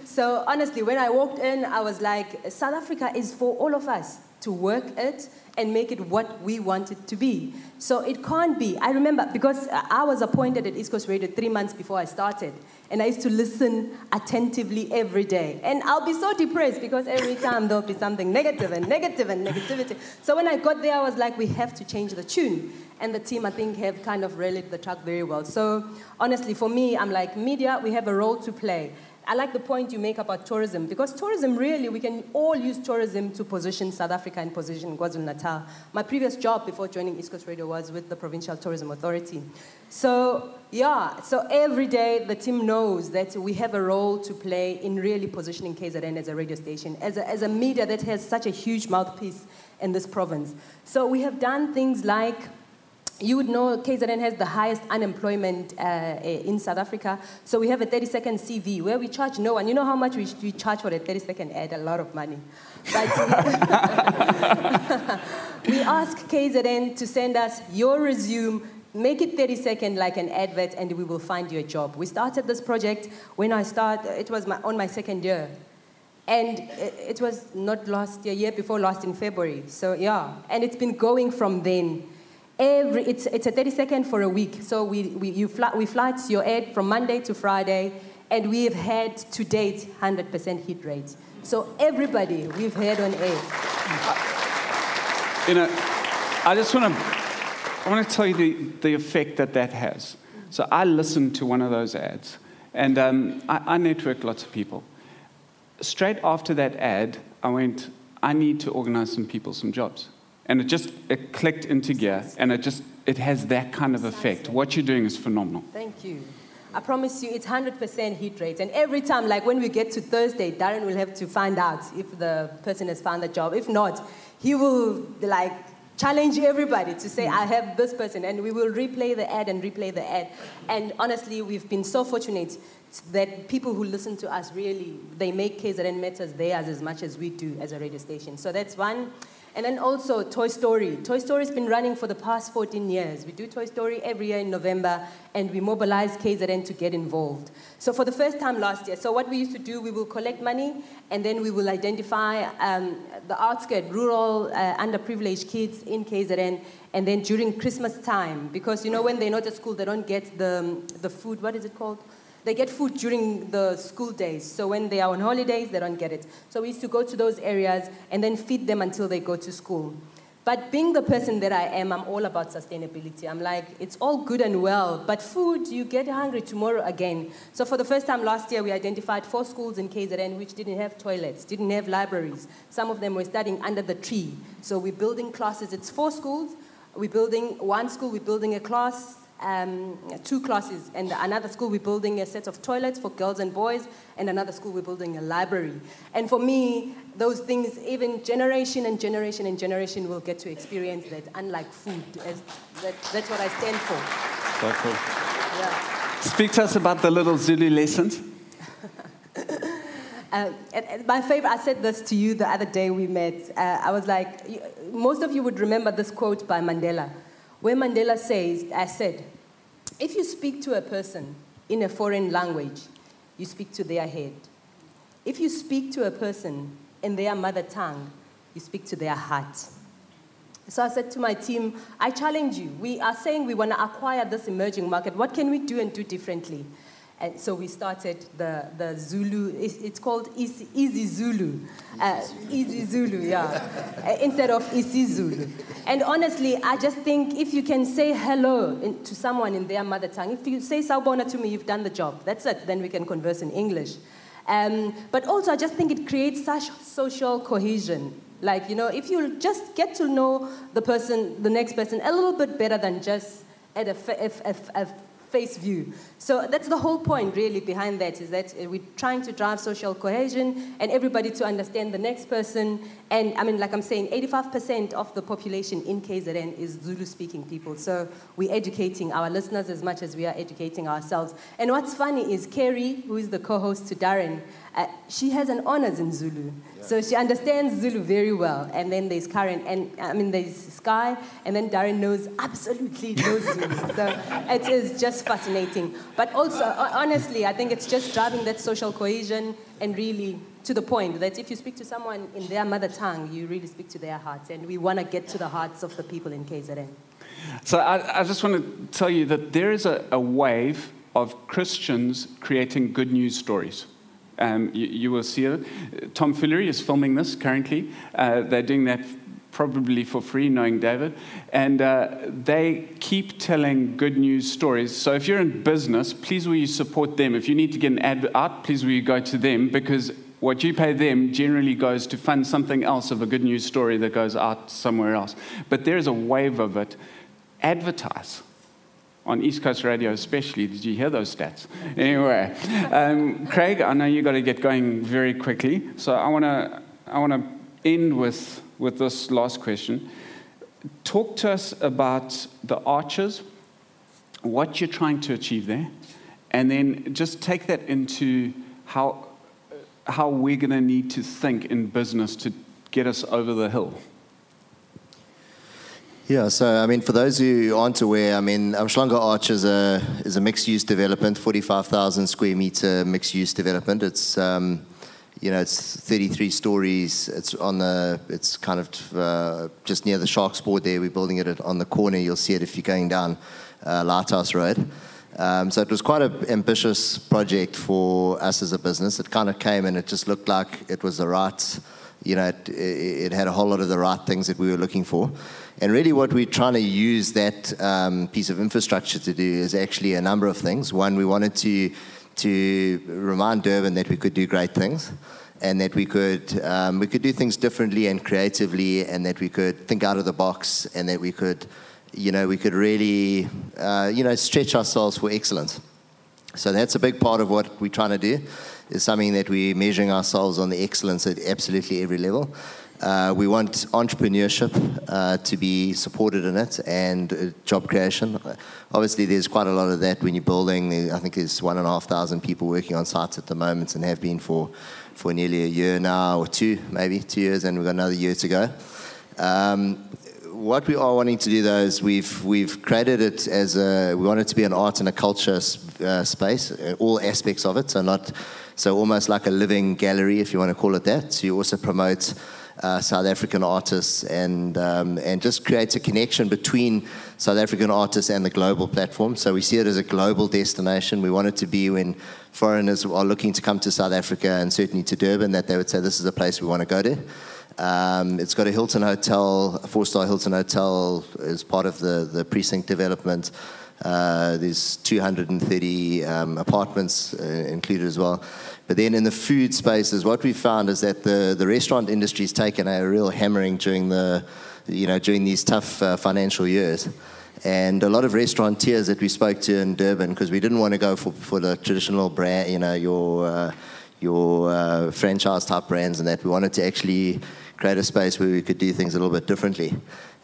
So honestly, when I walked in, I was like, South Africa is for all of us to work at and make it what we want it to be. So it can't be. I remember, because I was appointed at East Coast Radio 3 months before I started, and I used to listen attentively every day. And I'll be so depressed, because every time there'll be something negative and negative and negativity. So when I got there, I was like, we have to change the tune. And the team, I think, have kind of rallied the truck very well. So honestly, for me, I'm like, media, we have a role to play. I like the point you make about tourism, because tourism, really, we can all use tourism to position South Africa and position KwaZulu-Natal. My previous job before joining East Coast Radio was with the Provincial Tourism Authority. So every day the team knows that we have a role to play in really positioning KZN as a radio station, as a media that has such a huge mouthpiece in this province. So we have done things like, you would know KZN has the highest unemployment in South Africa. So we have a 30-second CV where we charge no one. You know how much we charge for a 30-second ad? A lot of money. But we ask KZN to send us your resume, make it 30-second like an advert, and we will find you a job. We started this project when I started. It was on my second year. And it was not last year, year before last in February. So, yeah. And it's been going from then. It's a 30-second for a week. So we fly to your ad from Monday to Friday, and we have had to date 100% hit rate. So everybody we've had on air. You know, I want to tell you the effect that has. So I listened to one of those ads, and I network lots of people. Straight after that ad, I went, I need to organize some jobs. And it clicked into gear, and it has that kind of effect. What you're doing is phenomenal. Thank you. I promise you, it's 100% hit rate. And every time, like when we get to Thursday, Darren will have to find out if the person has found a job. If not, he will challenge everybody to say, I have this person. And we will replay the ad. And honestly, we've been so fortunate that people who listen to us, really, they make KZN Matters theirs as much as we do as a radio station. So that's one. And then also Toy Story. Toy Story's been running for the past 14 years. We do Toy Story every year in November, and we mobilize KZN to get involved. So for the first time last year, so what we used to do, we will collect money, and then we will identify the outskirts, rural, underprivileged kids in KZN, and then during Christmas time, because, you know, when they're not at school, they don't get the food. What is it called? They get food during the school days. So when they are on holidays, they don't get it. So we used to go to those areas and then feed them until they go to school. But being the person that I am, I'm all about sustainability. I'm like, it's all good and well, but food, you get hungry tomorrow again. So for the first time last year, we identified 4 schools in KZN which didn't have toilets, didn't have libraries. Some of them were studying under the tree. So we're building classes. It's 4 schools. We're building one school. We're building a class. 2 classes, and another school we're building a set of toilets for girls and boys, and another school we're building a library. And for me, those things, even generation and generation and generation will get to experience that, unlike food. That's what I stand for. So cool. Yeah. Speak to us about the little Zulu lessons. My favorite, I said this to you the other day we met. I was like, most of you would remember this quote by Mandela, where Mandela says, if you speak to a person in a foreign language, you speak to their head. If you speak to a person in their mother tongue, you speak to their heart. So I said to my team, I challenge you. We are saying we want to acquire this emerging market. What can we do and do differently? And so we started the Zulu, it's called isiZulu. isiZulu, yeah, instead of isiZulu. And honestly, I just think if you can say hello to someone in their mother tongue, if you say sawubona to me, you've done the job. That's it, then we can converse in English. But also, I just think it creates such social cohesion. Like, you know, if you just get to know the next person, a little bit better than just at a face view. So that's the whole point really behind that, is that we're trying to drive social cohesion and everybody to understand the next person. And I mean, like I'm saying, 85% of the population in KZN is Zulu-speaking people. So we're educating our listeners as much as we are educating ourselves. And what's funny is Kerry, who is the co-host to Darren, she has an honours in Zulu. Yeah. So she understands Zulu very well. And then there's Karen, and I mean, there's Sky, and then Darren knows absolutely no Zulu. So it is just fascinating. But also, honestly, I think it's just driving that social cohesion and really to the point that if you speak to someone in their mother tongue, you really speak to their hearts. And we want to get to the hearts of the people in KZN. So I just want to tell you that there is a wave of Christians creating good news stories. You will see it. Tom Fillery is filming this currently. They're doing that probably for free, knowing David. And they keep telling good news stories. So if you're in business, please will you support them. If you need to get an ad out, please will you go to them, because what you pay them generally goes to fund something else of a good news story that goes out somewhere else. But there's a wave of it. Advertise. On East Coast Radio especially. Did you hear those stats? Anyway, Craig, I know you got to get going very quickly. So I want to end with this last question. Talk to us about the Arches, what you're trying to achieve there, and then just take that into how we're going to need to think in business to get us over the hill. Yeah, so, I mean, for those who aren't aware, I mean, Umhlanga Arch is a mixed-use development, 45,000 square meter mixed-use development. It's, it's 33 stories. It's kind of just near the Sharks board there. We're building it on the corner. You'll see it if you're going down Lighthouse Road. So it was quite an ambitious project for us as a business. It kind of came and it just looked like it was the right, it had a whole lot of the right things that we were looking for. And really what we're trying to use that piece of infrastructure to do is actually a number of things. One, we wanted to remind Durban that we could do great things and that we could do things differently and creatively, and that we could think out of the box, and that we could really stretch ourselves for excellence. So that's a big part of what we're trying to do, is something that we're measuring ourselves on the excellence at absolutely every level. We want entrepreneurship to be supported in it, and job creation. Obviously, there's quite a lot of that when you're building. I think there's 1,500 people working on sites at the moment, and have been for nearly a year now, or maybe two years, and we've got another year to go. What we are wanting to do, though, is we've created it we want it to be an art and a culture space, all aspects of it. So almost like a living gallery, if you want to call it that. So you also promote South African artists, and just creates a connection between South African artists and the global platform. So we see it as a global destination. We want it to be, when foreigners are looking to come to South Africa, and certainly to Durban, that they would say, this is a place we want to go to. It's got a Hilton Hotel, a 4-star Hilton Hotel, as part of the precinct development. There's 230 apartments included as well. But then in the food spaces, what we found is that the restaurant industry's taken a real hammering during these tough financial years. And a lot of restaurateurs that we spoke to in Durban, because we didn't want to go for the traditional brand, your franchise type brands and that. We wanted to actually create a space where we could do things a little bit differently.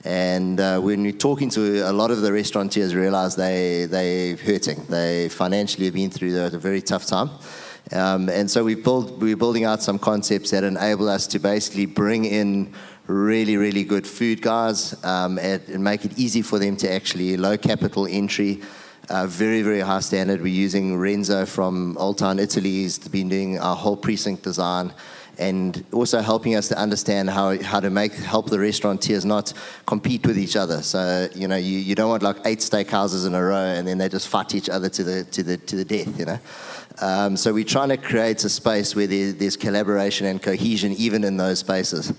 And when we're talking to a lot of the restaurateurs, realize they're hurting. They financially have been through a very tough time. And so we're building out some concepts that enable us to basically bring in really, really good food guys and make it easy for them to actually, low capital entry, very, very high standard. We're using Renzo from Old Town, Italy. He's been doing our whole precinct design, and also helping us to understand how to help the restaurateurs not compete with each other. So you don't want like 8 steakhouses in a row, and then they just fight each other to the death. So we're trying to create a space where there's collaboration and cohesion even in those spaces,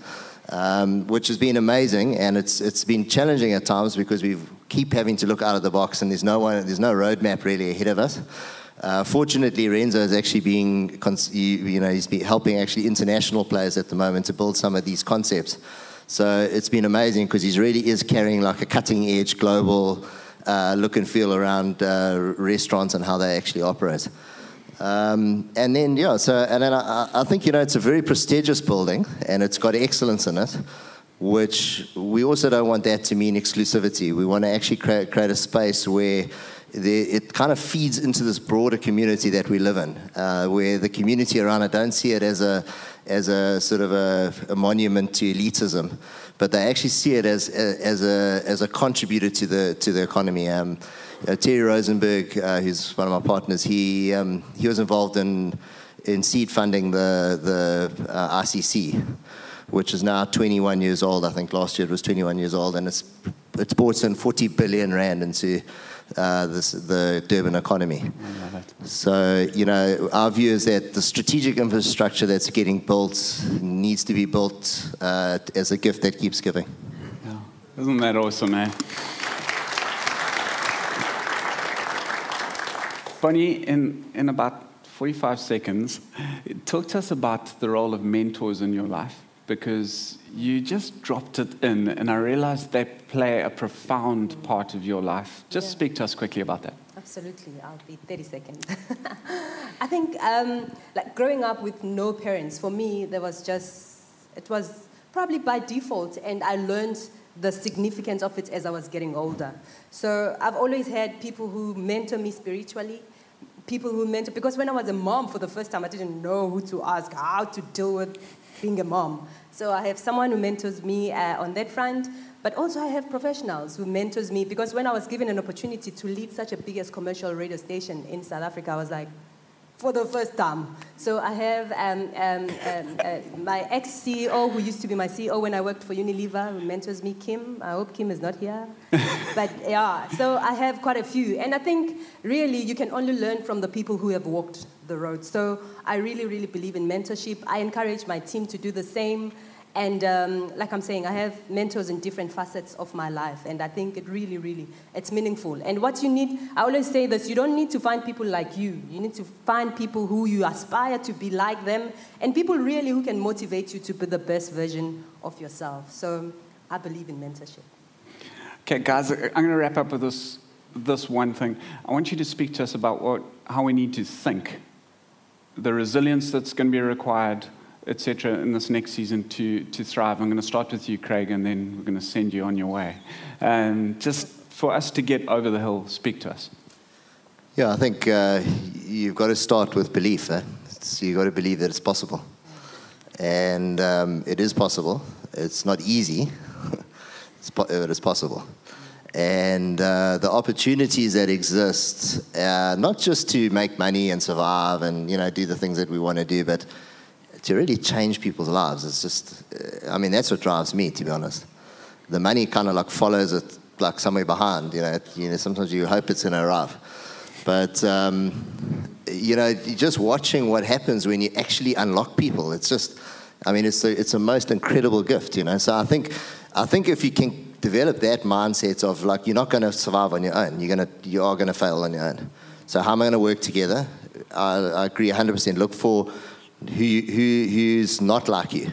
which has been amazing, and it's been challenging at times because we keep having to look out of the box, and there's no roadmap really ahead of us. Fortunately, Renzo is actually helping actually international players at the moment to build some of these concepts. So it's been amazing because he really is carrying like a cutting edge global look and feel around restaurants and how they actually operate. I think, it's a very prestigious building and it's got excellence in it, which we also don't want that to mean exclusivity. We want to actually create a space where it kind of feeds into this broader community that we live in, where the community around it don't see it as a sort of a monument to elitism, but they actually see it as a contributor to the economy. Terry Rosenberg, who's one of my partners, he was involved in seed funding the ICC, which is now 21 years old. I think last year it was 21 years old, and it's brought in 40 billion rand into the Durban economy. So, our view is that the strategic infrastructure that's getting built needs to be built as a gift that keeps giving. Yeah. Isn't that awesome, eh? Bonnie, in about 45 seconds, talk to us about the role of mentors in your life, because you just dropped it in, and I realized they play a profound part of your life. Just speak to us quickly about that. Absolutely. I'll be 30 seconds. I think growing up with no parents, for me, it was probably by default, and I learned the significance of it as I was getting older. So I've always had people who mentor me spiritually, because when I was a mom for the first time, I didn't know who to ask, how to deal with being a mom. So I have someone who mentors me on that front, but also I have professionals who mentors me, because when I was given an opportunity to lead such a biggest commercial radio station in South Africa, I was like, for the first time. So I have my ex-CEO, who used to be my CEO when I worked for Unilever, who mentors me, Kim. I hope Kim is not here. But yeah, so I have quite a few. And I think really you can only learn from the people who have walked the road. So I really, really believe in mentorship. I encourage my team to do the same. And like I'm saying, I have mentors in different facets of my life. And I think it really, really, it's meaningful. And what you need, I always say this, you don't need to find people like you. You need to find people who you aspire to be like them, and people really who can motivate you to be the best version of yourself. So I believe in mentorship. Okay, guys, I'm going to wrap up with this one thing. I want you to speak to us about how we need to think, the resilience that's going to be required, etc., in this next season to thrive. I'm going to start with you, Craig, and then we're going to send you on your way. Just for us to get over the hill, speak to us. Yeah, I think you've got to start with belief. You've got to believe that it's possible. And it is possible. It's not easy, but it's possible. And the opportunities that exist, not just to make money and survive and, do the things that we want to do, but to really change people's lives. It's just, that's what drives me, to be honest. The money kind of follows it somewhere behind, sometimes you hope it's going to arrive. But, just watching what happens when you actually unlock people, it's just, it's a most incredible gift, So I think if you can develop that mindset of you're not going to survive on your own, you are going to fail on your own. So how am I going to work together? I agree 100%. Look for who's not like you.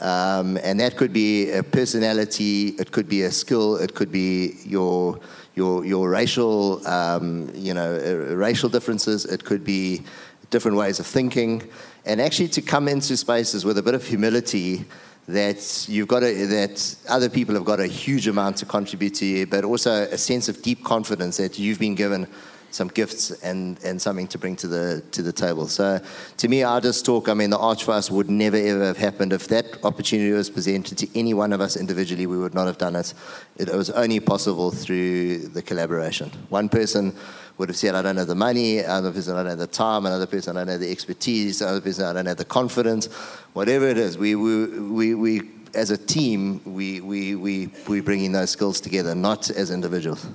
And that could be a personality, it could be a skill, it could be your racial, racial differences, it could be different ways of thinking, and actually to come into spaces with a bit of humility that that other people have got a huge amount to contribute to you, but also a sense of deep confidence that you've been given some gifts and something to bring to the table. So to me, I'll just talk, the Arch for us would never, ever have happened. If that opportunity was presented to any one of us individually, we would not have done it. It was only possible through the collaboration. One person would have said, I don't have the money, another person, I don't have the time, another person, I don't have the expertise, another person, I don't have the confidence. Whatever it is, we as a team, we bring in those skills together, not as individuals.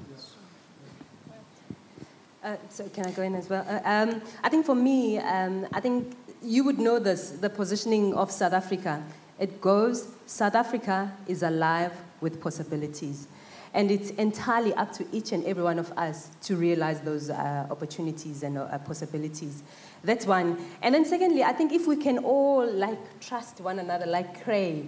So can I go in as well? I think for me, I think you would know this, the positioning of South Africa. It goes, South Africa is alive with possibilities. And it's entirely up to each and every one of us to realize those opportunities and possibilities. That's one. And then secondly, I think if we can all trust one another, like Craig.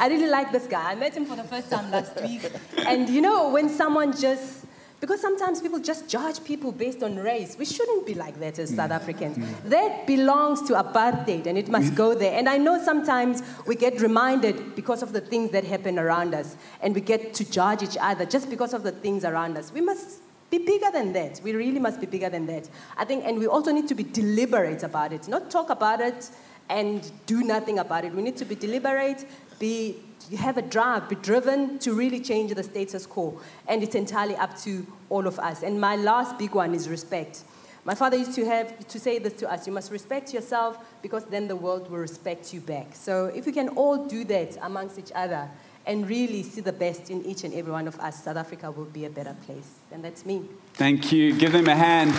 I really like this guy. I met him for the first time last week. And when someone just... Because sometimes people just judge people based on race. We shouldn't be like that as South Africans. That belongs to apartheid, and it must go there. And I know sometimes we get reminded because of the things that happen around us, and we get to judge each other just because of the things around us. We must be bigger than that. We really must be bigger than that. I think, and we also need to be deliberate about it, not talk about it and do nothing about it. We need to be deliberate, have a drive, be driven to really change the status quo. And it's entirely up to all of us. And my last big one is respect. My father used to say this to us: you must respect yourself, because then the world will respect you back. So if we can all do that amongst each other and really see the best in each and every one of us, South Africa will be a better place. And that's me. Thank you. Give them a hand.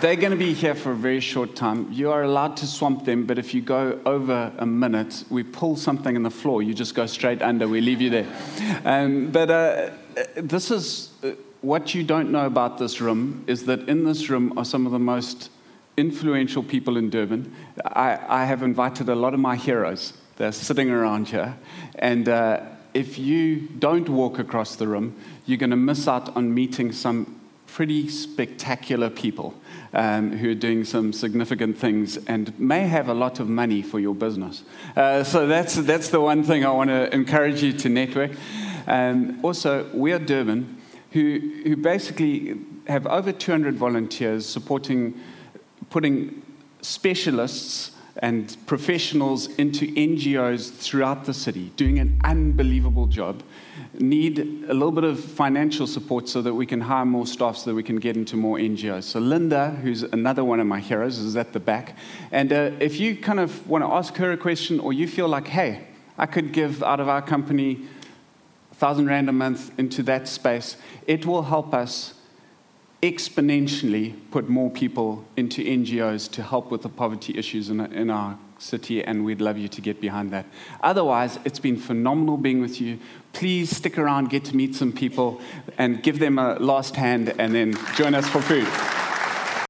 They're going to be here for a very short time. You are allowed to swamp them, but if you go over a minute, we pull something in the floor. You just go straight under. We leave you there. This is what you don't know about this room, is that in this room are some of the most influential people in Durban. I have invited a lot of my heroes. They're sitting around here. And if you don't walk across the room, you're going to miss out on meeting some pretty spectacular people who are doing some significant things and may have a lot of money for your business. So that's the one thing I want to encourage you to network. Also, we are Durban, who basically have over 200 volunteers supporting putting specialists and professionals into NGOs throughout the city, doing an unbelievable job. Need a little bit of financial support so that we can hire more staff, so that we can get into more NGOs. So Linda, who's another one of my heroes, is at the back. And if you kind of want to ask her a question, or you feel like, hey, I could give out of our company 1,000 Rand a month into that space, it will help us exponentially put more people into NGOs to help with the poverty issues in our city, and we'd love you to get behind that. Otherwise, it's been phenomenal being with you. Please stick around, get to meet some people, and give them a last hand, and then join us for food.